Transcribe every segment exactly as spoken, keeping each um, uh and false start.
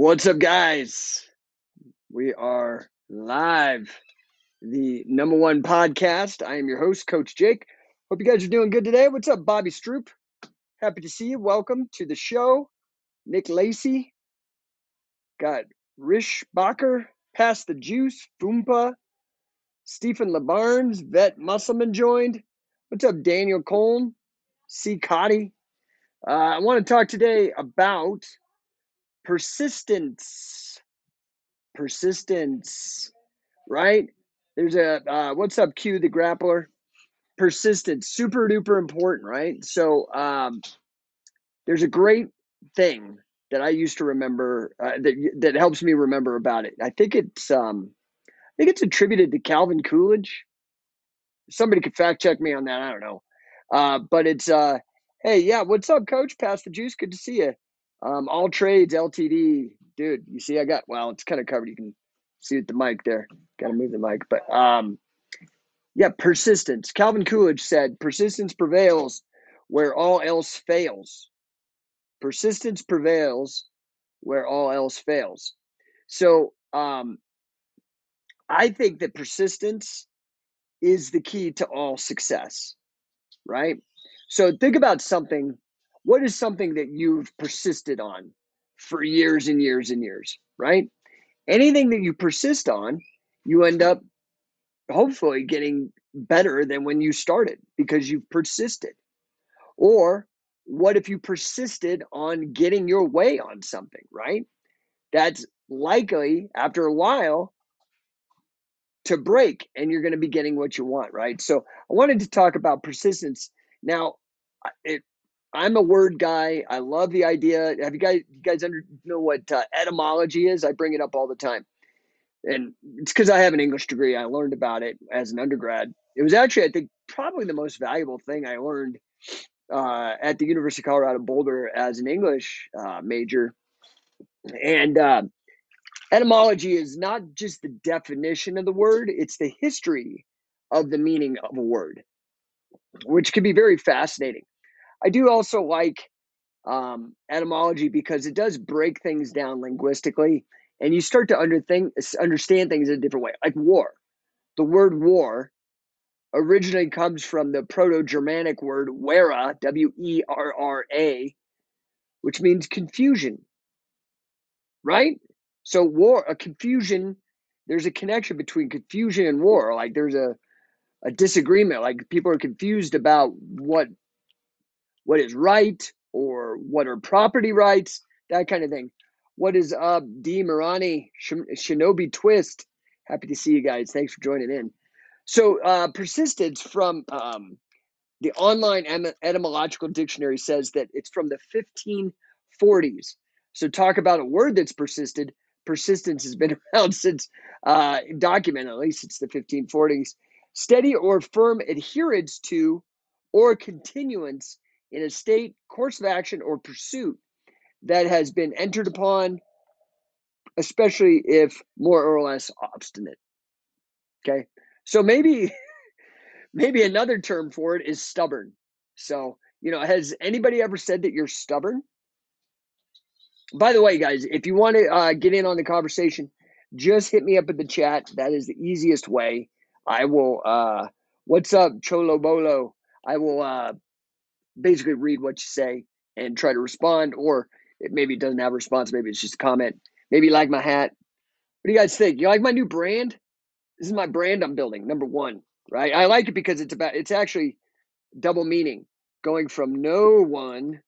What's up, guys? We are live, the number one podcast. I am your host, Coach Jake. Hope you guys are doing good today. What's up, Bobby Stroop? Happy to see you. Welcome to the show. Nick Lacey. Got Rish Bacher, Pass the Juice, Foompa, Stephen LeBarnes, Vet Musselman joined. What's up, Daniel Colm, C. Cotty? Uh, I want to talk today about persistence, persistence, right? There's a, uh, what's up, Q the Grappler? Persistence, super duper important, right? So um, there's a great thing that I used to remember uh, that that helps me remember about it. I think it's, um, I think it's attributed to Calvin Coolidge. Somebody could fact check me on that. I don't know. Uh, but it's, uh, hey, yeah, what's up, Coach? Pass the Juice. Good to see you. Um, all trades, L T D, dude, you see, I got, well, it's kind of covered. You can see it, the mic there, got to move the mic, but, um, yeah, persistence. Calvin Coolidge said, persistence prevails where all else fails. Persistence prevails where all else fails. So, um, I think that persistence is the key to all success, right? So think about something. What is something that you've persisted on for years and years and years, right? Anything that you persist on, you end up hopefully getting better than when you started because you've persisted. Or what if you persisted on getting your way on something, right? That's likely after a while to break and you're going to be getting what you want, right? So I wanted to talk about persistence. Now, it, I'm a word guy. I love the idea. Have you guys, you guys under, know what uh, etymology is? I bring it up all the time. And it's because I have an English degree. I learned about it as an undergrad. It was actually, I think, probably the most valuable thing I learned uh, at the University of Colorado Boulder as an English uh, major. And uh, etymology is not just the definition of the word. It's the history of the meaning of a word, which can be very fascinating. I do also like um, etymology because it does break things down linguistically, and you start to under thing, understand things in a different way. Like war. The word war originally comes from the Proto-Germanic word wera, W E R R A, which means confusion, right? So war, a confusion, there's a connection between confusion and war. Like there's a, a disagreement, like people are confused about what What is right, or what are property rights, that kind of thing. What is up, D. Marani, Shinobi Twist? Happy to see you guys. Thanks for joining in. So uh, persistence from um, the online etymological dictionary says that it's from the fifteen forties. So talk about a word that's persisted. Persistence has been around since, uh, documented at least since the fifteen forties. Steady or firm adherence to or continuance in a state, course of action, or pursuit that has been entered upon, especially if more or less obstinate. Okay, so maybe maybe another term for it is stubborn. So, you know, has anybody ever said that you're stubborn? By the way, guys, if you want to uh, get in on the conversation, just hit me up in the chat. That is the easiest way. I will, uh, what's up, Cholo Bolo? I will, uh, basically read what you say and try to respond, or it maybe doesn't have a response. Maybe it's just a comment. Maybe you like my hat. What do you guys think? You like my new brand? This is my brand I'm building, number one, right? I like it because it's about, it's actually double meaning, going from no one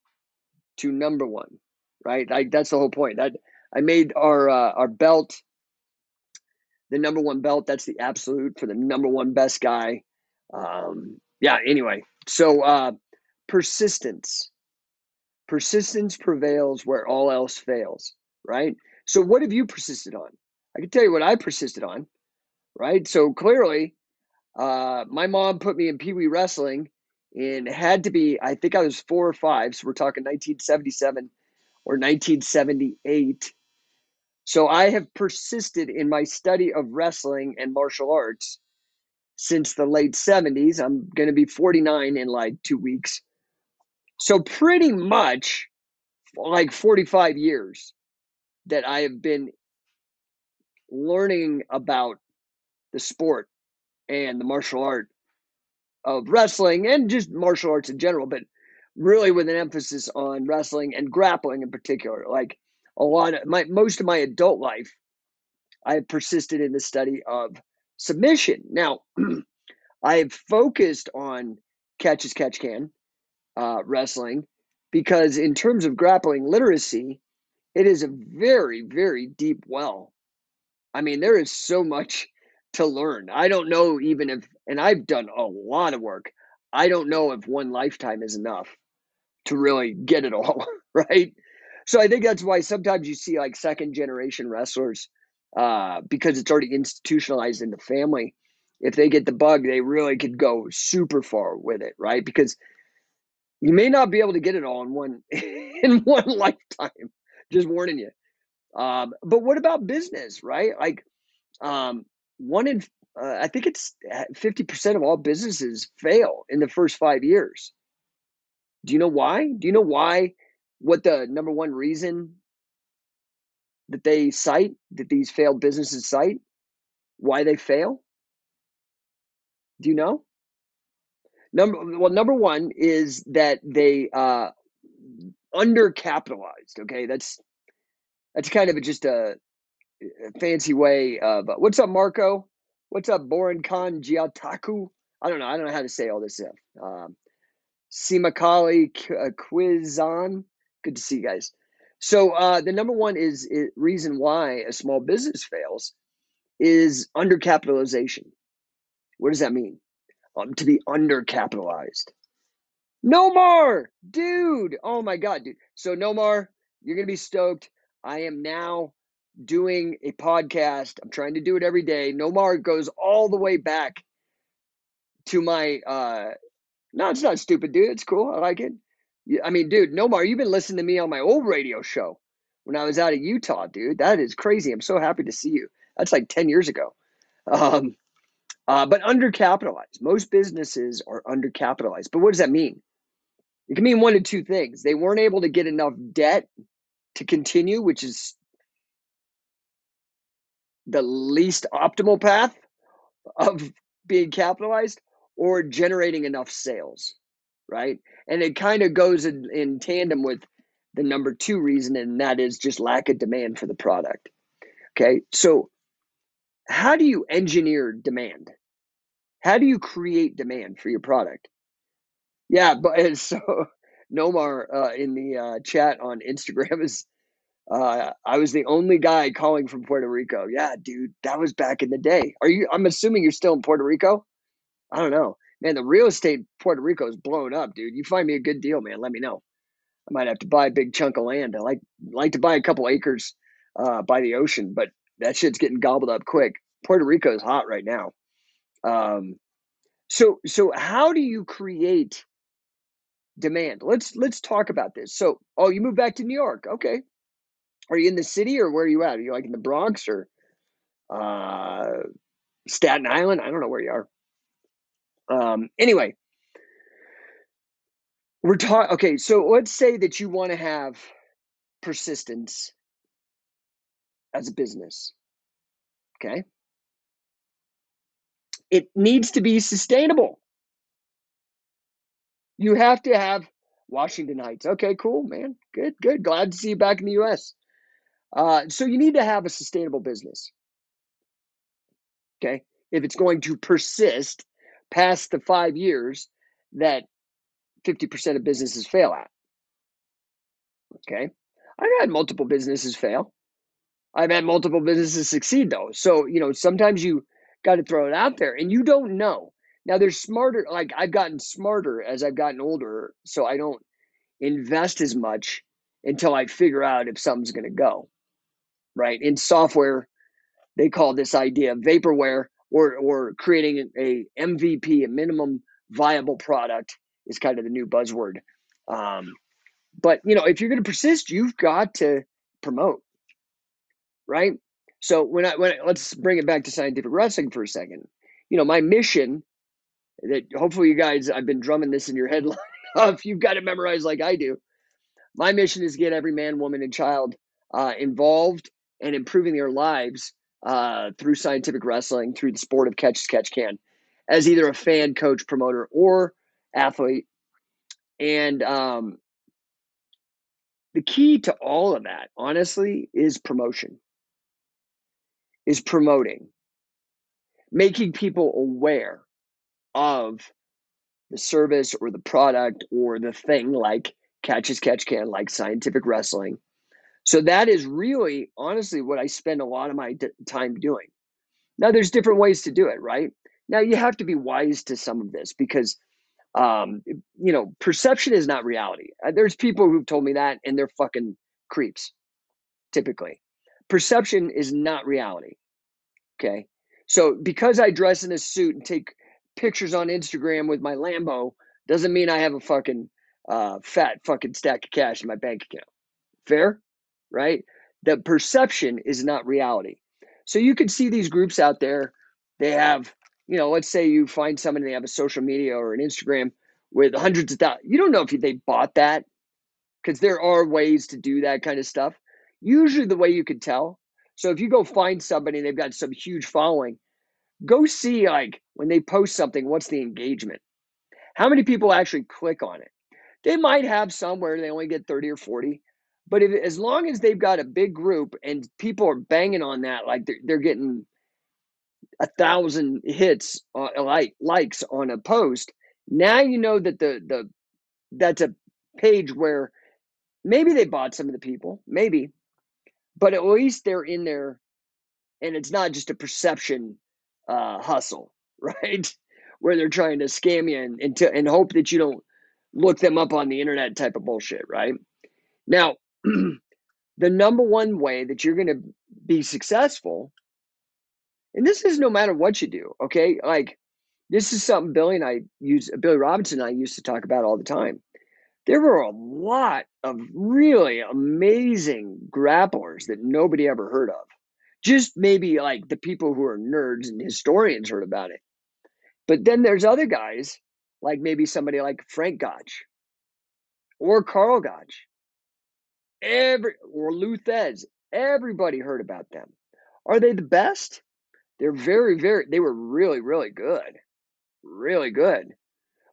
to number one, right? I, that's the whole point. That I made our, uh, our belt, the number one belt. That's the absolute for the number one best guy. Um, yeah. Anyway. So, uh, persistence. Persistence prevails where all else fails, right? So what have you persisted on? I can tell you what I persisted on, right? So clearly, uh, my mom put me in Pee Wee Wrestling, and it had to be, I think I was four or five, so we're talking nineteen seventy-seven or nineteen seventy-eight. So I have persisted in my study of wrestling and martial arts since the late seventies. I'm going to be forty-nine in like two weeks. So pretty much like forty-five years that I have been learning about the sport and the martial art of wrestling and just martial arts in general, but really with an emphasis on wrestling and grappling in particular. Like a lot of my, most of my adult life, I persisted in the study of submission. Now, I've focused on catch as catch can uh, wrestling because in terms of grappling literacy, it is a very, very deep well. I mean, there is so much to learn. I don't know even if, and I've done a lot of work, I don't know if one lifetime is enough to really get it all, right? So I think that's why sometimes you see like second generation wrestlers, uh, because it's already institutionalized in the family. If they get the bug, they really could go super far with it, right? Because you may not be able to get it all in one in one lifetime. Just warning you. Um, but what about business, right? Like um, one in, uh, I think it's fifty percent of all businesses fail in the first five years. Do you know why? Do you know why, what the number one reason that they cite, that these failed businesses cite, why they fail? Do you know? Number, well, number one is that they uh, undercapitalized, okay? That's That's kind of just a fancy way of, uh, what's up, Marco? What's up, Boran Khan Giataku? I don't know. I don't know how to say all this stuff. Um, Simakali Quizan. Good to see you guys. So uh, the number one is, is reason why a small business fails is undercapitalization. What does that mean? Um, to be undercapitalized. Nomar, dude. Oh, my God, dude. So Nomar, you're going to be stoked. I am now doing a podcast. I'm trying to do it every day. Nomar goes all the way back to my, uh, no, it's not stupid, dude. It's cool. I like it. I mean, dude, Nomar, you've been listening to me on my old radio show when I was out of Utah, dude. That is crazy. I'm so happy to see you. That's like ten years ago. Um, uh, but undercapitalized. Most businesses are undercapitalized. But what does that mean? It can mean one of two things. They weren't able to get enough debt to continue, which is the least optimal path of being capitalized, or generating enough sales, right? And it kind of goes in, in tandem with the number two reason, and that is just lack of demand for the product, okay? So how do you engineer demand? How do you create demand for your product? Yeah, but so... Nomar uh, in the uh, chat on Instagram is, uh, I was the only guy calling from Puerto Rico. Yeah, dude, that was back in the day. Are you, I'm assuming you're still in Puerto Rico? I don't know, man. The real estate in Puerto Rico is blown up, dude. You find me a good deal, man. Let me know. I might have to buy a big chunk of land. I like, like to buy a couple acres uh, by the ocean, but that shit's getting gobbled up quick. Puerto Rico is hot right now. Um, so, so how do you create demand? Let's let's talk about this. So, oh, you moved back to New York. Okay. Are you in the city or where are you at? Are you like in the Bronx or uh, Staten Island? I don't know where you are. Um, anyway, we're talking. Okay, so let's say that you want to have persistence as a business. Okay. It needs to be sustainable. You have to have Washington Heights. Okay, cool, man. Good, good. Glad to see you back in the U S. Uh, so you need to have a sustainable business. Okay? If it's going to persist past the five years that fifty percent of businesses fail at. Okay? I've had multiple businesses fail. I've had multiple businesses succeed, though. So, you know, sometimes you got to throw it out there, and you don't know. Now, they're smarter, like I've gotten smarter as I've gotten older, so I don't invest as much until I figure out if something's going to go, right? In software, they call this idea vaporware, or or creating a M V P, a minimum viable product, is kind of the new buzzword. Um, but, you know, if you're going to persist, you've got to promote, right? So when I, when I, let's bring it back to scientific wrestling for a second. You know, my mission... that hopefully you guys, I've been drumming this in your head if you've got it memorized like I do. My mission is to get every man, woman, and child uh, involved and improving their lives uh, through scientific wrestling, through the sport of catch as catch can, as either a fan, coach, promoter, or athlete. And um, the key to all of that, honestly, is promotion, is promoting, making people aware of the service or the product or the thing like catch as catch can, like scientific wrestling. So that is really, honestly, what I spend a lot of my d- time doing. Now, there's different ways to do it, right? Now, you have to be wise to some of this because, um, you know, perception is not reality. There's people who've told me that, and they're fucking creeps, typically. Perception is not reality, okay? So because I dress in a suit and take pictures on Instagram with my Lambo doesn't mean I have a fucking uh, fat fucking stack of cash in my bank account. Fair? Right? The perception is not reality. So you could see these groups out there. They have, you know, let's say you find someone, they have a social media or an Instagram with hundreds of thousands. You don't know if they bought that, because there are ways to do that kind of stuff. Usually the way you could tell. So if you go find somebody and they've got some huge following, go see, like, when they post something, what's the engagement? How many people actually click on it? They might have somewhere they only get thirty or forty, but if, as long as they've got a big group and people are banging on that, like they're, they're getting a thousand hits, uh, like likes on a post, now you know that the the that's a page where maybe they bought some of the people, maybe, but at least they're in there, and it's not just a perception Uh, hustle, right? Where they're trying to scam you and and, to, and hope that you don't look them up on the internet type of bullshit, right? Now, the number one way that you're going to be successful, and this is no matter what you do, okay? Like, this is something Billy and I use, Billy Robinson and I used to talk about all the time. There were a lot of really amazing grapplers that nobody ever heard of. Just maybe like the people who are nerds and historians heard about it. But then there's other guys, like maybe somebody like Frank Gotch or Karl Gotch, every or Lou Thez. Everybody heard about them. Are they the best? They're very, very, they were really, really good. Really good.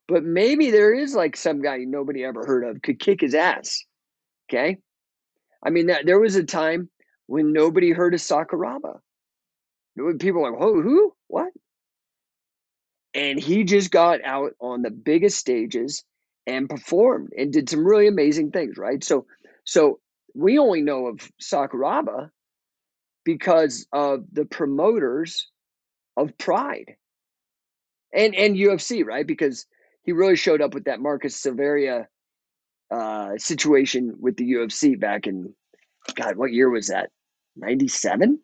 But maybe there is like some guy nobody ever heard of could kick his ass. Okay. I mean, that, there was a time when nobody heard of Sakuraba. People were like, who, who, what? And he just got out on the biggest stages and performed and did some really amazing things, right? So so we only know of Sakuraba because of the promoters of Pride and, and U F C, right? Because he really showed up with that Marcus Severia uh, situation with the U F C back in, God, what year was that? ninety-seven?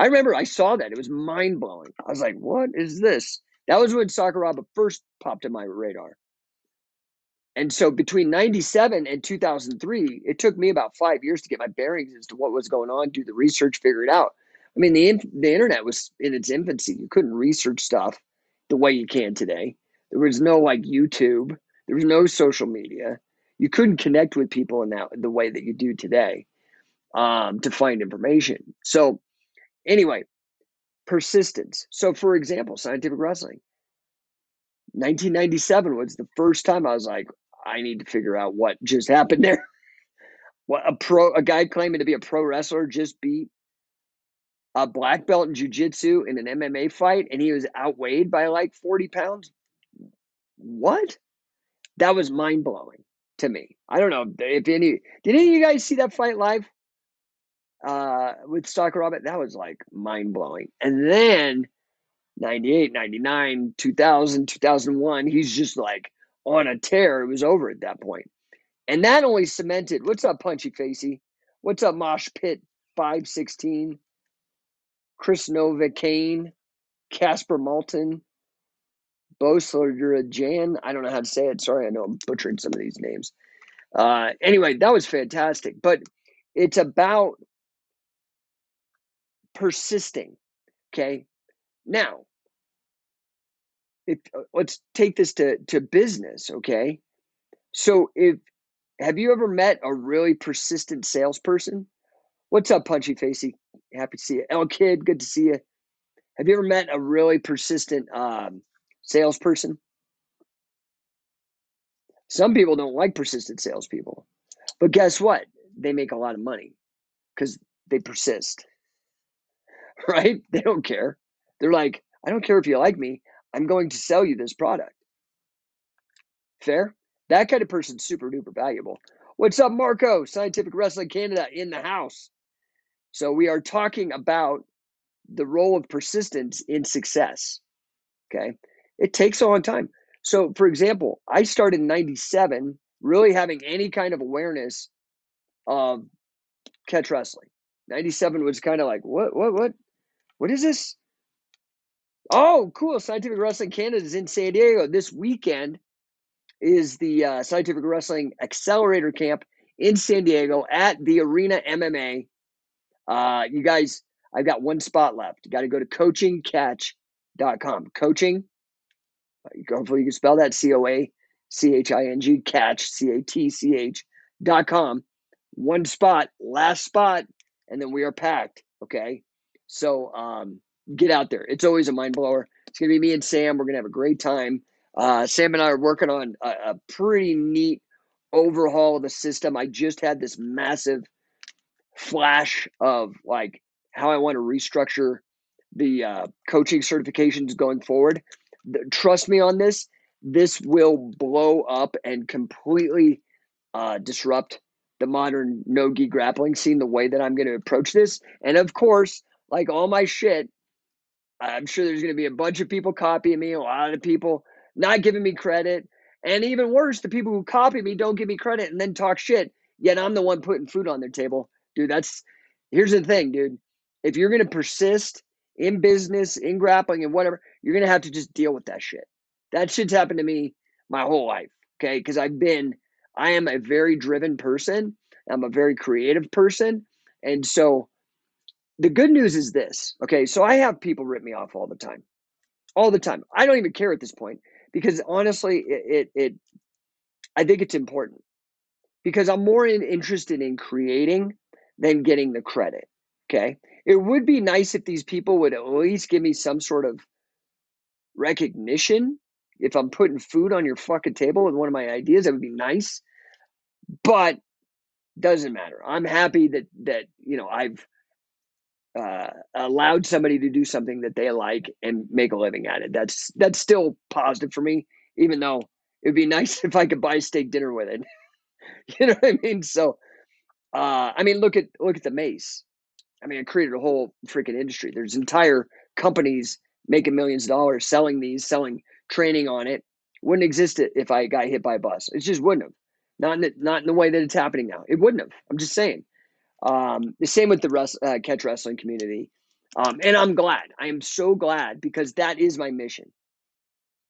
I remember I saw that. It was mind-blowing. I was like, what is this? That was when Sakuraba first popped in my radar. And so between ninety-seven and two thousand three, it took me about five years to get my bearings as to what was going on, do the research, figure it out. I mean, the, the internet was in its infancy. You couldn't research stuff the way you can today. There was no, like, YouTube. There was no social media. You couldn't connect with people in that the way that you do today. Um, to find information. So anyway, persistence. So for example, scientific wrestling. nineteen ninety-seven was the first time I was like, I need to figure out what just happened there. What a pro, a guy claiming to be a pro wrestler just beat a black belt in jiu-jitsu in an M M A fight, and he was outweighed by like forty pounds. What? That was mind-blowing to me. I don't know if any, did any of you guys see that fight live? Uh, with Sakuraba, that was like mind blowing. And then ninety-eight, ninety-nine, two thousand, two thousand one, he's just like on a tear. It was over at that point. And that only cemented, what's up, Punchy Facey? What's up, Mosh Pit five sixteen? Chris Novocaine, Casper Malton, Bo Slodra Jan. I don't know how to say it. Sorry, I know I'm butchering some of these names. Uh, anyway, that was fantastic. But it's about persisting, okay? Now, if, let's take this to, to business, okay? So if have you ever met a really persistent salesperson What's up, Punchy Facey? Happy to see you. El Kid, good to see you. Have you ever met a really persistent um, salesperson? Some people don't like persistent salespeople, but guess what? They make a lot of money because they persist, right? They don't care. They're like, I don't care if you like me. I'm going to sell you this product. Fair? That kind of person's super duper valuable. What's up, Marco? Scientific Wrestling Canada in the house. So we are talking about the role of persistence in success, okay? It takes a long time. So for example, I started in ninety-seven, really having any kind of awareness of catch wrestling. ninety-seven was kind of like, what, what, what, what is this? Oh, cool. Scientific Wrestling Canada is in San Diego. This weekend is the uh, Scientific Wrestling Accelerator Camp in San Diego at the Arena M M A. Uh, you guys, I've got one spot left. You got to go to coaching catch dot com. Coaching, hopefully you can spell that, C O A C H I N G, catch, C A T C H dot com. One spot, last spot, and then we are packed, okay? So um, get out there. It's always a mind blower. It's going to be me and Sam. We're going to have a great time. Uh, Sam and I are working on a, a pretty neat overhaul of the system. I just had this massive flash of, like, how I want to restructure the uh, coaching certifications going forward. The, trust me on this. This will blow up and completely uh, disrupt the modern no-gi grappling scene, the way that I'm going to approach this. And of course, like all my shit, I'm sure there's going to be a bunch of people copying me, a lot of people not giving me credit. And even worse, the people who copy me don't give me credit and then talk shit, yet I'm the one putting food on their table. Dude, that's, here's the thing, dude. If you're going to persist in business, in grappling and whatever, you're going to have to just deal with that shit. That shit's happened to me my whole life, okay? Because I've been, I am a very driven person. I'm a very creative person. And so the good news is this, okay? So I have people rip me off all the time, all the time. I don't even care at this point because honestly, it, it, it I think it's important because I'm more in, interested in creating than getting the credit, okay? It would be nice if these people would at least give me some sort of recognition. If I'm putting food on your fucking table with one of my ideas, that would be nice, but doesn't matter. I'm happy that, that you know, I've uh, allowed somebody to do something that they like and make a living at it. That's, that's still positive for me, even though it'd be nice if I could buy steak dinner with it. You know what I mean? So, uh, I mean, look at, look at the mace. I mean, it created a whole freaking industry. There's entire companies making millions of dollars selling these, selling training on it. Wouldn't exist if I got hit by a bus. It just wouldn't have. Not in the, not in the way that it's happening now. It wouldn't have. I'm just saying. Um, the same with the rest, uh, catch wrestling community. Um, and I'm glad. I am so glad because that is my mission,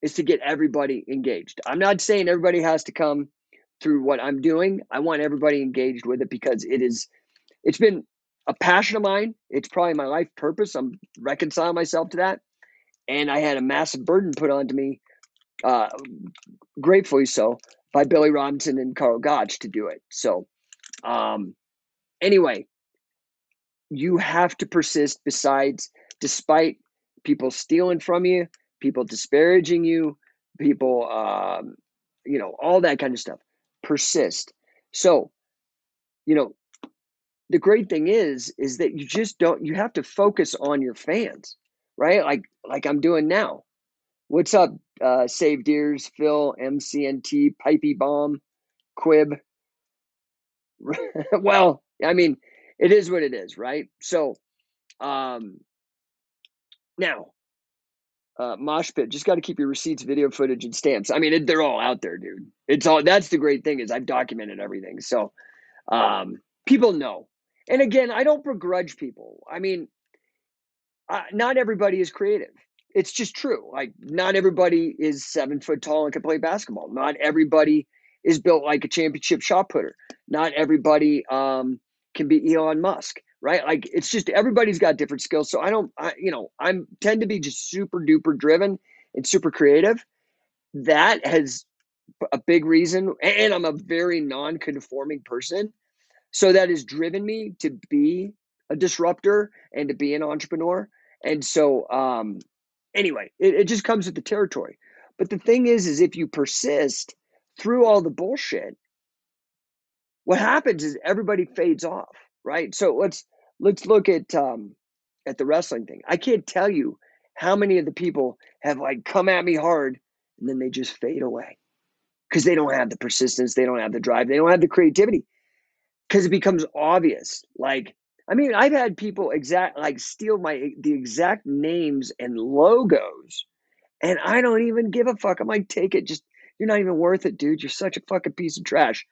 is to get everybody engaged. I'm not saying everybody has to come through what I'm doing. I want everybody engaged with it because it is, it's been a passion of mine. It's probably my life purpose. I'm reconciling myself to that. And I had a massive burden put onto me, uh, gratefully so, by Billy Robinson and Karl Gotch to do it. So um, anyway, you have to persist besides, despite people stealing from you, people disparaging you, people, um, you know, all that kind of stuff. Persist. So, you know, the great thing is, is that you just don't, you have to focus on your fans. Right? Like, like I'm doing now. What's up? Uh, Save Deers, Phil, M C N T, Pipey Bomb, Quib. Well, I mean, it is what it is, right? So, um, now, uh, Mosh Pit, just got to keep your receipts, video footage, and stamps. I mean, it, they're all out there, dude. It's all, that's the great thing is I've documented everything. So, um, people know. And again, I don't begrudge people. I mean, Uh, not everybody is creative. It's just true. Like, not everybody is seven foot tall and can play basketball. Not everybody is built like a championship shot putter. Not everybody um, can be Elon Musk, right? Like, it's just, everybody's got different skills. So I don't, I, you know, I'm tend to be just super duper driven and super creative. That has a big reason. And I'm a very non-conforming person. So that has driven me to be a disruptor and to be an entrepreneur. And so um, anyway, it, it just comes with the territory. But the thing is, is if you persist through all the bullshit, what happens is everybody fades off, right? So let's let's look at um, at the wrestling thing. I can't tell you how many of the people have like come at me hard and then they just fade away because they don't have the persistence, they don't have the drive, they don't have the creativity because it becomes obvious. Like, I mean, I've had people exact like steal my the exact names and logos, and I don't even give a fuck. I'm like, take it, just you're not even worth it, dude. You're such a fucking piece of trash.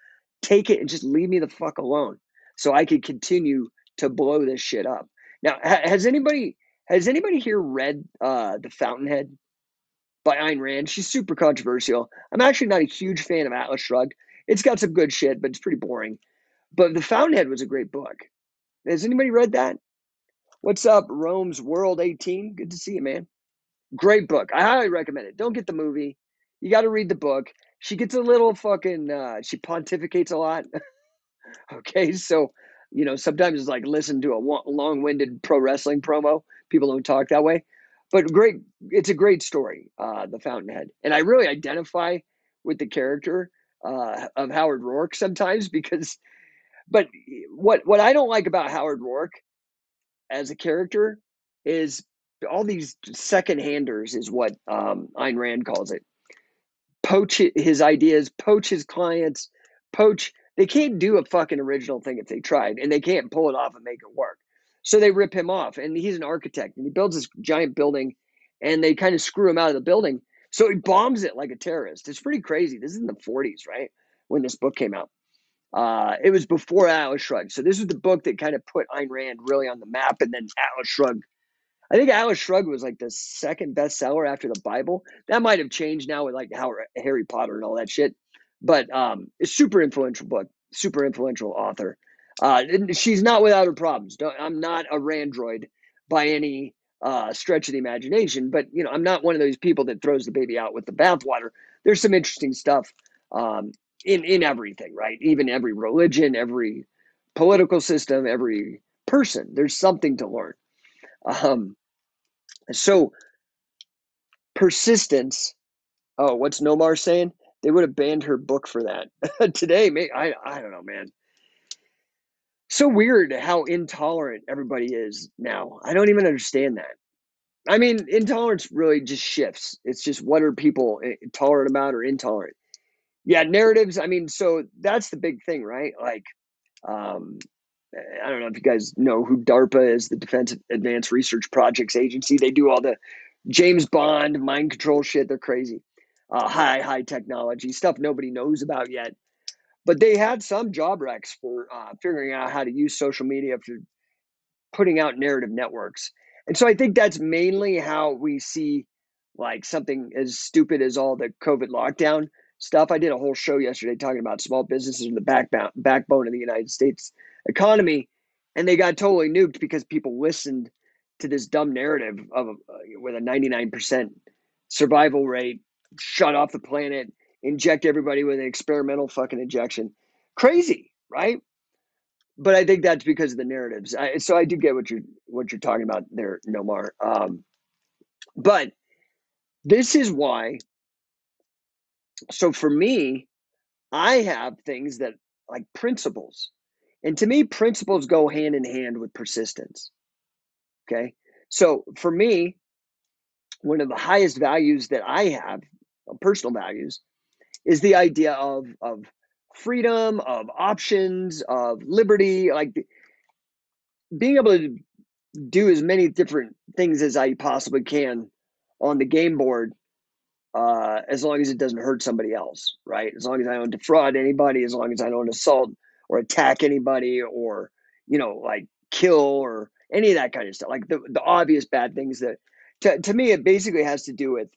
Take it and just leave me the fuck alone so I could continue to blow this shit up. Now, has anybody has anybody here read uh, The Fountainhead by Ayn Rand? She's super controversial. I'm actually not a huge fan of Atlas Shrugged. It's got some good shit, but it's pretty boring. But The Fountainhead was a great book. Has anybody read that? What's up, Rome's World eighteen? Good to see you, man. Great book. I highly recommend it. Don't get the movie. You got to read the book. She gets a little fucking, uh, she pontificates a lot. Okay, so, you know, sometimes it's like listen to a long-winded pro wrestling promo. People don't talk that way. But great, it's a great story, uh, The Fountainhead. And I really identify with the character uh, of Howard Roark sometimes because, but what, what I don't like about Howard Roark as a character is all these second-handers is what um, Ayn Rand calls it. Poach his ideas, poach his clients, poach. They can't do a fucking original thing if they tried, and they can't pull it off and make it work. So they rip him off, and he's an architect, and he builds this giant building, and they kind of screw him out of the building. So he bombs it like a terrorist. It's pretty crazy. This is in the forties, right, when this book came out. Uh, it was before Atlas Shrugged. So this was the book that kind of put Ayn Rand really on the map, and then Atlas Shrugged. I think Atlas Shrugged was like the second bestseller after the Bible. That might have changed now with like Harry Potter and all that shit. But um, it's super influential book, super influential author. Uh, she's not without her problems. Don't, I'm not a Randroid by any uh, stretch of the imagination. But you know, I'm not one of those people that throws the baby out with the bathwater. There's some interesting stuff um, in in everything, right? Even every religion, every political system, every person. There's something to learn. Um, So persistence. Oh, what's Nomar saying? They would have banned her book for that today. Maybe, I I don't know, man. So weird how intolerant everybody is now. I don't even understand that. I mean, intolerance really just shifts. It's just what are people tolerant about or intolerant? Yeah, narratives. I mean, so that's the big thing, right? Like, um, I don't know if you guys know who DARPA is, the Defense Advanced Research Projects Agency. They do all the James Bond, mind control shit. They're crazy. Uh, high, high technology stuff nobody knows about yet. But they had some job wrecks for uh, figuring out how to use social media for putting out narrative networks. And so I think that's mainly how we see like something as stupid as all the COVID lockdown stuff. I did a whole show yesterday talking about small businesses in the backbone, backbone of the United States economy, and they got totally nuked because people listened to this dumb narrative of uh, with a ninety-nine percent survival rate, shut off the planet, inject everybody with an experimental fucking injection. Crazy, right? But I think that's because of the narratives. I, so I do get what you're what you're talking about there, Nomar. Um, but this is why. So for me, I have things that like principles. And to me, principles go hand in hand with persistence, okay? So for me, one of the highest values that I have, personal values, is the idea of, of freedom, of options, of liberty, like the, being able to do as many different things as I possibly can on the game board, uh, as long as it doesn't hurt somebody else, right? As long as I don't defraud anybody, as long as I don't assault or attack anybody, or, you know, like kill or any of that kind of stuff. Like the, the obvious bad things that to, to me, it basically has to do with,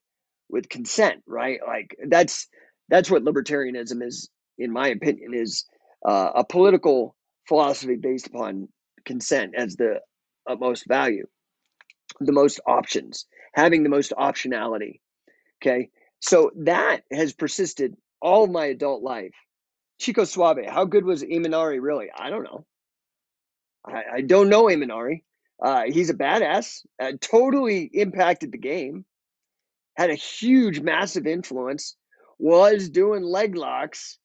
with consent, right? Like that's, that's what libertarianism is, in my opinion, is uh, a political philosophy based upon consent as the utmost value, the most options, having the most optionality. Okay. So that has persisted all of my adult life. Chico Suave, how good was Imanari really? I don't know. I, I don't know Imanari. Uh, he's a badass. Uh, totally impacted the game. Had a huge, massive influence. Was doing leg locks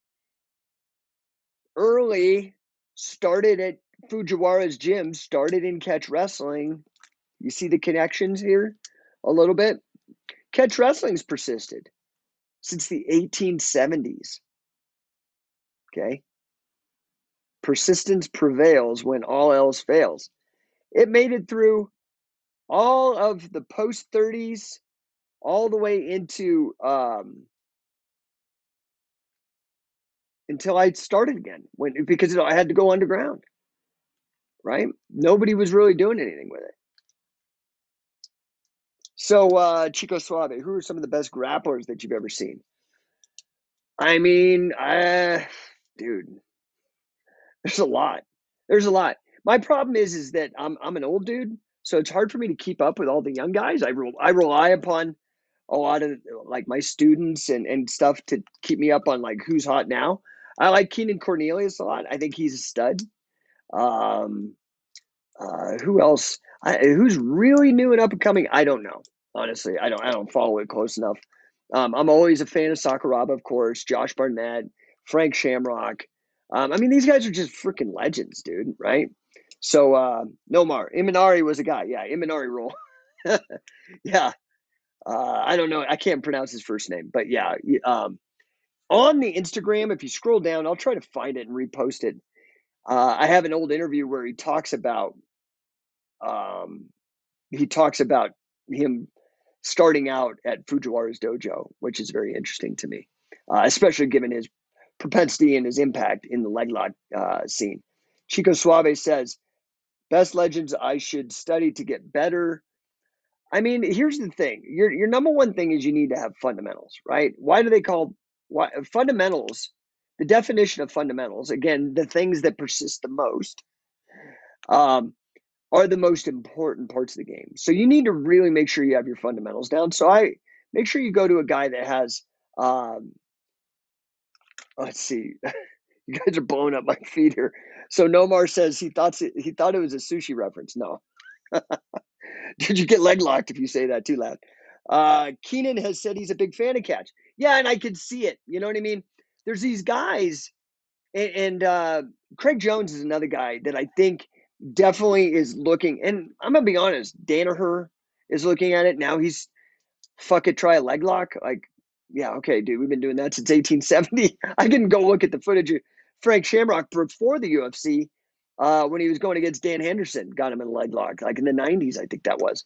early. Started at Fujiwara's gym. Started in catch wrestling. You see the connections here a little bit? Catch wrestling's persisted since the eighteen seventies. Okay. Persistence prevails when all else fails. It made it through all of the post thirties, all the way into um, until I started again, when because I had to go underground. Right? Nobody was really doing anything with it. So uh, Chico Suave, who are some of the best grapplers that you've ever seen? I mean, I. Dude, there's a lot. There's a lot. My problem is, is that I'm I'm an old dude, so it's hard for me to keep up with all the young guys. I re I rely upon a lot of like my students and and stuff to keep me up on like who's hot now. I like Keenan Cornelius a lot. I think he's a stud. Um, uh, who else? I, who's really new and up and coming? I don't know. Honestly, I don't I don't follow it close enough. Um, I'm always a fan of Sakuraba, of course. Josh Barnett. Frank Shamrock. Um, I mean, these guys are just freaking legends, dude, right? So, uh, Nomar. Imanari was a guy. Yeah, Imanari rule. Yeah. Uh, I don't know. I can't pronounce his first name. But, yeah. Um, on the Instagram, if you scroll down, I'll try to find it and repost it. Uh, I have an old interview where he talks about um, he talks about him starting out at Fujiwara's dojo, which is very interesting to me, uh, especially given his propensity and his impact in the leg lock uh, scene. Chico Suave says, best legends I should study to get better. I mean, here's the thing. Your, your number one thing is you need to have fundamentals, right? Why do they call why, fundamentals, the definition of fundamentals, again, the things that persist the most um, are the most important parts of the game. So you need to really make sure you have your fundamentals down. So I make sure you go to a guy that has um, let's see. You guys are blowing up my feet here. So Nomar says he thought he thought it was a sushi reference. No. Did you get leg locked if you say that too loud? Uh, Keenan has said he's a big fan of catch. Yeah, and I can see it. You know what I mean? There's these guys, and, and uh, Craig Jones is another guy that I think definitely is looking. And I'm gonna be honest, Danaher is looking at it now. He's fuck it, try a leg lock like. Yeah, okay, dude, we've been doing that since eighteen seventy. I can go look at the footage of Frank Shamrock before the U F C uh, when he was going against Dan Henderson, got him in a leg lock, like in the nineties, I think that was.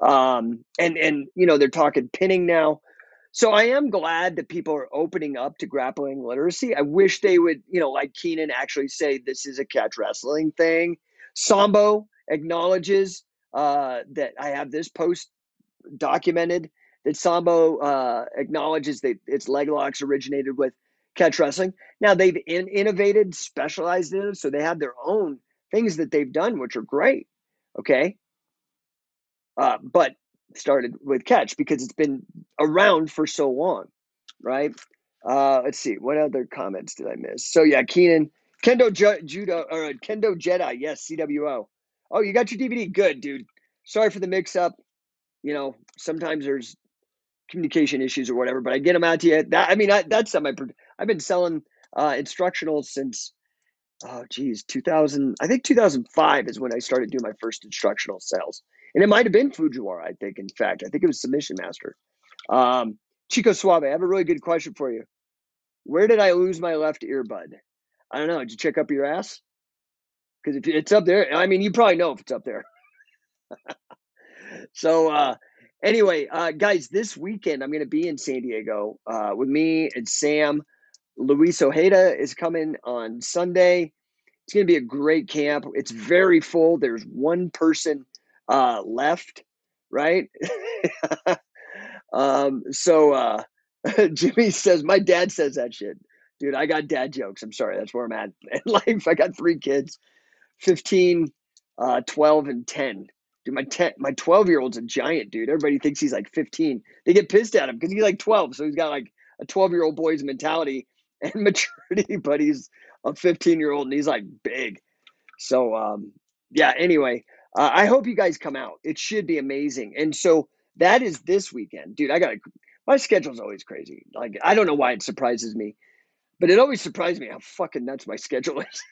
Um, and, and, you know, they're talking pinning now. So I am glad that people are opening up to grappling literacy. I wish they would, you know, like Keenan actually say this is a catch wrestling thing. Sambo acknowledges uh, that I have this post documented. That Sambo uh, acknowledges that its leg locks originated with catch wrestling. Now they've in innovated, specialized in it, so they have their own things that they've done, which are great, okay? Uh, but started with catch because it's been around for so long, right? Uh, let's see, what other comments did I miss? So yeah, Keenan, Kendo Ju Judo, or Kendo Jedi, yes, C W O. Oh, you got your D V D? Good, dude. Sorry for the mix-up. You know, sometimes there's communication issues or whatever, but I get them out to you. That, I mean, I, that's not my. I've been selling uh, instructionals since, oh geez, two thousand. I think two thousand five is when I started doing my first instructional sales, and it might have been Fujiwara. I think, in fact, I think it was Submission Master. Um, Chico Suave, I have a really good question for you. Where did I lose my left earbud? I don't know. Did you check up your ass? Because if it's up there, I mean, you probably know if it's up there. So. Uh, Anyway, uh, guys, this weekend I'm going to be in San Diego uh, with me and Sam. Luis Ojeda is coming on Sunday. It's going to be a great camp. It's very full. There's one person uh, left, right? um, so uh, Jimmy says, my dad says that shit. Dude, I got dad jokes. I'm sorry. That's where I'm at in life. I got three kids, fifteen, uh, twelve, and ten. Dude, my ten, my twelve-year-old's a giant, dude. Everybody thinks he's like fifteen. They get pissed at him because he's like twelve. So he's got like a twelve-year-old boy's mentality and maturity, but he's a fifteen-year-old, and he's, like, big. So, um, yeah, anyway, uh, I hope you guys come out. It should be amazing. And so that is this weekend. Dude, I got to – my schedule's always crazy. Like, I don't know why it surprises me, but it always surprised me how fucking nuts my schedule is.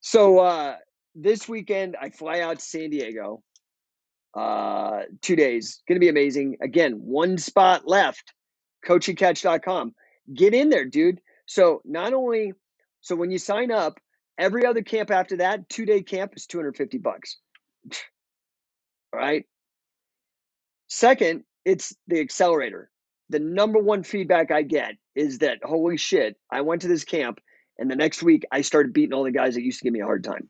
So uh, this weekend, I fly out to San Diego. Uh, two days. Going to be amazing. Again, one spot left, coaching catch dot com. Get in there, dude. So not only – so when you sign up, every other camp after that, two-day camp is two hundred fifty bucks. All right? Second, it's the accelerator. The number one feedback I get is that, holy shit, I went to this camp, and the next week I started beating all the guys that used to give me a hard time.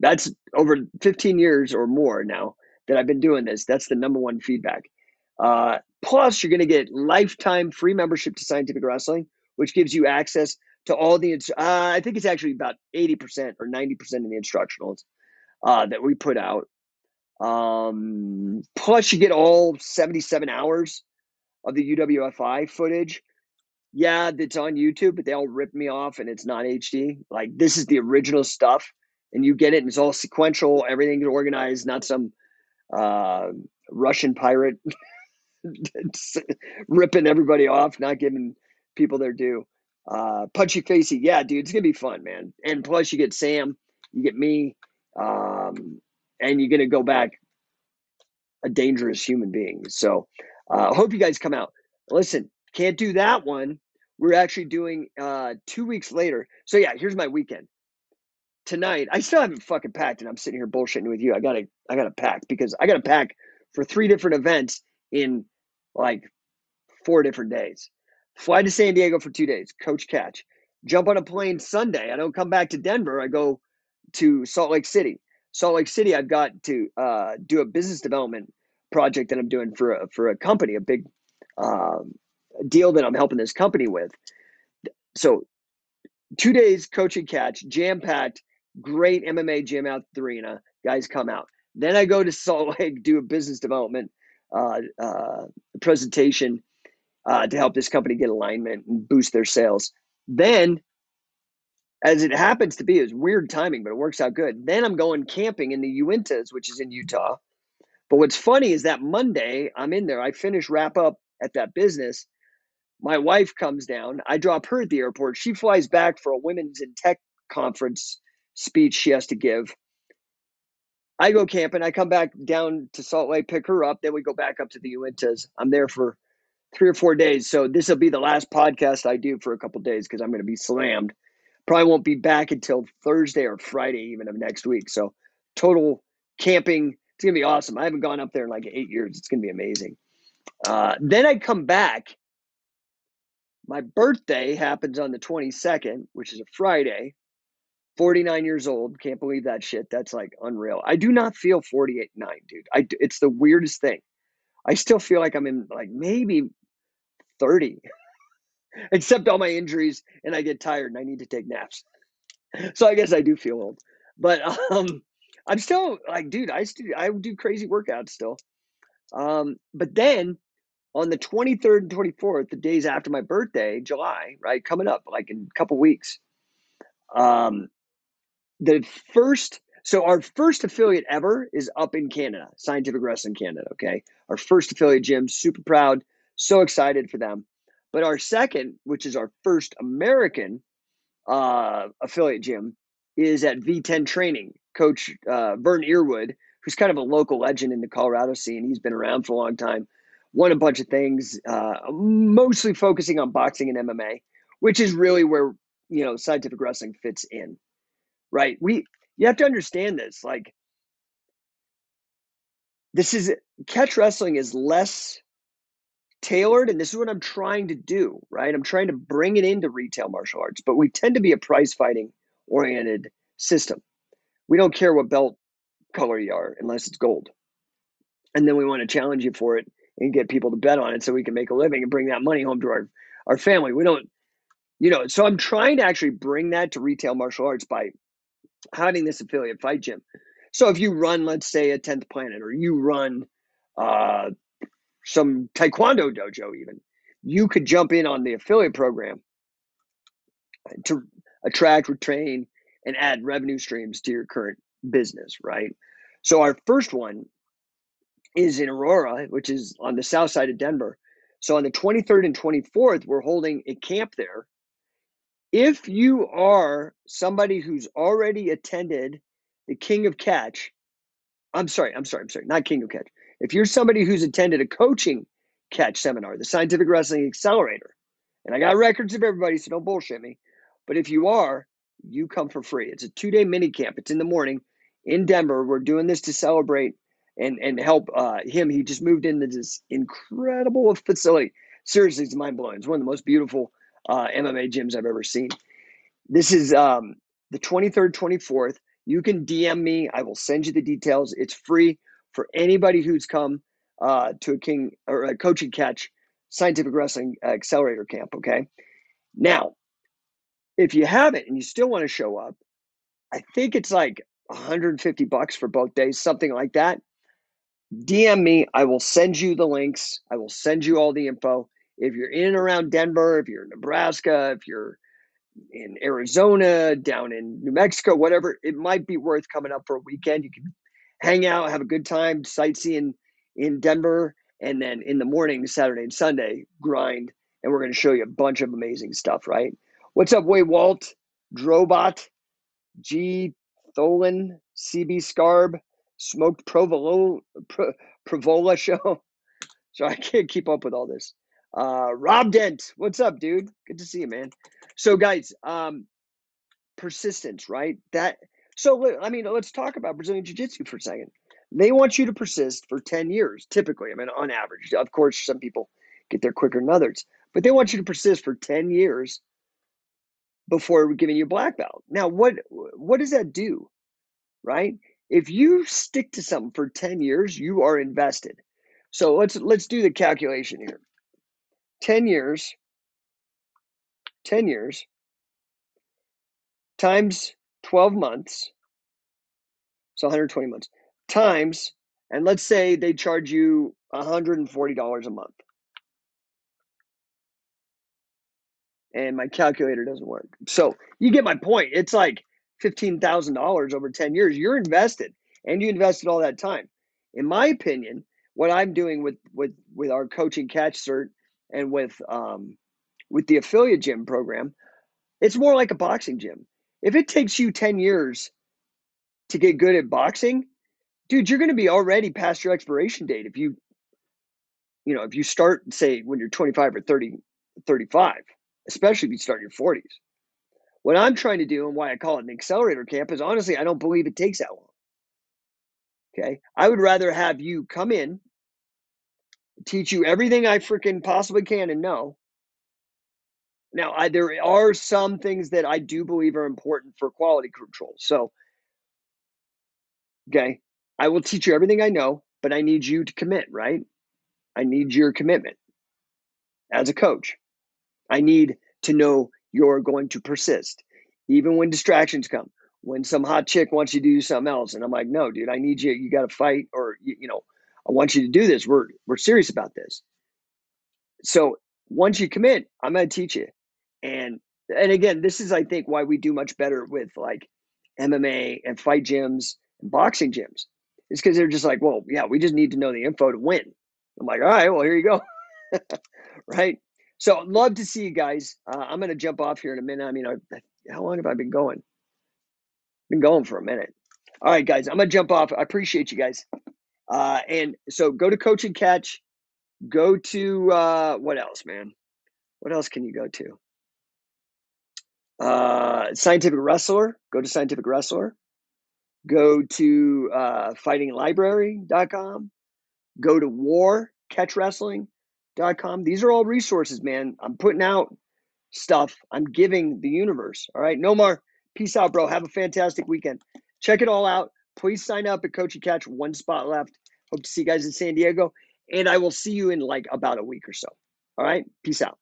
That's over fifteen years or more now that I've been doing this. That's the number one feedback. Uh, plus, you're going to get lifetime free membership to Scientific Wrestling, which gives you access to all the, uh, I think it's actually about eighty percent or ninety percent of the instructionals uh, that we put out. Um, plus, you get all seventy-seven hours of the U W F I footage. Yeah, that's on YouTube, but they all ripped me off and it's not H D. Like, this is the original stuff. And you get it, and it's all sequential. Everything's organized, not some uh, Russian pirate ripping everybody off, not giving people their due. Uh, punchy facey, yeah, dude, it's gonna be fun, man. And plus, you get Sam, you get me, um, and you're gonna go back a dangerous human being. So, I uh, hope you guys come out. Listen, can't do that one. We're actually doing uh, two weeks later. So yeah, here's my weekend. Tonight, I still haven't fucking packed, and I'm sitting here bullshitting with you. I gotta, I gotta pack because I gotta pack for three different events in like four different days. Fly to San Diego for two days, Coach Catch. Jump on a plane Sunday. I don't come back to Denver. I go to Salt Lake City. Salt Lake City, I've got to uh, do a business development project that I'm doing for a, for a company, a big um, deal that I'm helping this company with. So two days, Coach and Catch, jam packed. Great M M A gym out the arena. Guys, come out. Then I go to Salt Lake, do a business development uh, uh, presentation uh, to help this company get alignment and boost their sales. Then, as it happens to be, it's weird timing, but it works out good. Then I'm going camping in the Uintas, which is in Utah. But what's funny is that Monday, I'm in there. I finish wrap up at that business. My wife comes down. I drop her at the airport. She flies back for a women's in tech conference speech she has to give. I go camping. I come back down to Salt Lake, pick her up. Then we go back up to the Uintas. I'm there for three or four days. So this will be the last podcast I do for a couple of days because I'm going to be slammed. Probably won't be back until Thursday or Friday even of next week. So total camping. It's going to be awesome. I haven't gone up there in like eight years. It's going to be amazing. Uh, then I come back. My birthday happens on the twenty-second, which is a Friday. forty-nine years old. Can't believe that shit. That's like unreal. I do not feel forty-eight nine, dude. I, it's the weirdest thing. I still feel like I'm in like maybe thirty, except all my injuries and I get tired and I need to take naps. So I guess I do feel old, but um, I'm still like, dude, I, st- I do crazy workouts still. Um, but then on the twenty-third and twenty-fourth, the days after my birthday, July, right, coming up like in a couple weeks, um, the first, so our first affiliate ever is up in Canada, Scientific Wrestling Canada. Okay. Our first affiliate gym, super proud, so excited for them. But our second, which is our first American, uh, affiliate gym is at V ten Training. Coach, uh, Vern Earwood, who's kind of a local legend in the Colorado scene. He's been around for a long time, won a bunch of things, uh, mostly focusing on boxing and M M A, which is really where, you know, Scientific Wrestling fits in, right? We, you have to understand this. Like, this is, catch wrestling is less tailored, and this is what I'm trying to do, right? I'm trying to bring it into retail martial arts, but we tend to be a prize fighting oriented system. We don't care what belt color you are unless it's gold. And then we want to challenge you for it and get people to bet on it so we can make a living and bring that money home to our, our family. We don't, You know, so I'm trying to actually bring that to retail martial arts by having this affiliate fight gym. So if you run, let's say, a tenth Planet, or you run uh, some Taekwondo dojo even, you could jump in on the affiliate program to attract, retain, and add revenue streams to your current business, right? So our first one is in Aurora, which is on the south side of Denver. So on the twenty-third and twenty-fourth, we're holding a camp there. If you are somebody who's already attended the King of Catch, I'm sorry, I'm sorry, I'm sorry, not King of Catch. If you're somebody who's attended a coaching catch seminar, the Scientific Wrestling Accelerator, and I got records of everybody, so don't bullshit me. But if you are, you come for free. It's a two-day mini camp. It's in the morning in Denver. We're doing this to celebrate and, and help uh, him. He just moved into this incredible facility. Seriously, it's mind-blowing. It's one of the most beautiful uh, M M A gyms I've ever seen. This is um, the twenty-third, twenty-fourth. You can D M me. I will send you the details. It's free for anybody who's come uh, to a King or a Coaching Catch Scientific Wrestling Accelerator Camp, okay? Now, if you haven't and you still want to show up, I think it's like one hundred fifty bucks for both days, something like that. D M me. I will send you the links. I will send you all the info. If you're in and around Denver, if you're in Nebraska, if you're in Arizona, down in New Mexico, whatever, it might be worth coming up for a weekend. You can hang out, have a good time, sightseeing in Denver, and then in the morning, Saturday and Sunday, grind, and we're going to show you a bunch of amazing stuff, right? What's up, Way Walt, Drobot, G. Tholen, C B. Scarb, Smoked Provolo, Pro, Provola Show. So I can't keep up with all this. Uh, Rob Dent, what's up, dude? Good to see you, man. So, guys, um, persistence, right? That. So, I mean, let's talk about Brazilian Jiu-Jitsu for a second. They want you to persist for ten years, typically. I mean, on average. Of course, some people get there quicker than others. But they want you to persist for ten years. Before giving you a black belt. Now, what what does that do, right? If you stick to something for ten years, you are invested. So let's let's do the calculation here. ten years, ten years times twelve months, so one hundred twenty months, times, and let's say they charge you one hundred forty dollars a month. And my calculator doesn't work. So you get my point. It's like fifteen thousand dollars over ten years. You're invested, and you invested all that time. In my opinion, what I'm doing with with, with our Coaching Catch cert and with um, with the affiliate gym program, it's more like a boxing gym. If it takes you ten years to get good at boxing, dude, you're going to be already past your expiration date. If you, you know, if you start, say, when you're twenty-five or thirty, thirty-five. Especially if you start in your forties. What I'm trying to do and why I call it an accelerator camp is, honestly, I don't believe it takes that long. Okay? I would rather have you come in, teach you everything I freaking possibly can and know. Now, I, there are some things that I do believe are important for quality control. So, okay, I will teach you everything I know, but I need you to commit, right? I need your commitment as a coach. I need to know you're going to persist, even when distractions come, when some hot chick wants you to do something else. And I'm like, no, dude, I need you. You got to fight, or, you, you know, I want you to do this. We're, we're serious about this. So once you commit, I'm going to teach you. And, and again, this is, I think, why we do much better with like M M A and fight gyms and boxing gyms. It's because they're just like, well, yeah, we just need to know the info to win. I'm like, all right, well, here you go. Right. So I'd love to see you guys. Uh, I'm going to jump off here in a minute. I mean, I, how long have I been going? Been going for a minute. All right, guys, I'm going to jump off. I appreciate you guys. Uh, and so go to Coach and Catch. Go to uh, what else, man? What else can you go to? Uh, Scientific Wrestler. Go to Scientific Wrestler. Go to uh, fighting library dot com. Go to War Catch Wrestling. Dot com. These are all resources, man. I'm putting out stuff. I'm giving the universe. All right. Nomar, peace out, bro. Have a fantastic weekend. Check it all out. Please sign up at Coach and Catch. One spot left. Hope to see you guys in San Diego. And I will see you in like about a week or so. All right. Peace out.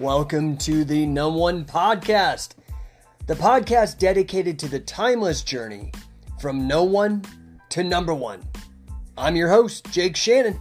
Welcome to the Numb One Podcast, the podcast dedicated to the timeless journey from no one to number one. I'm your host, Jake Shannon.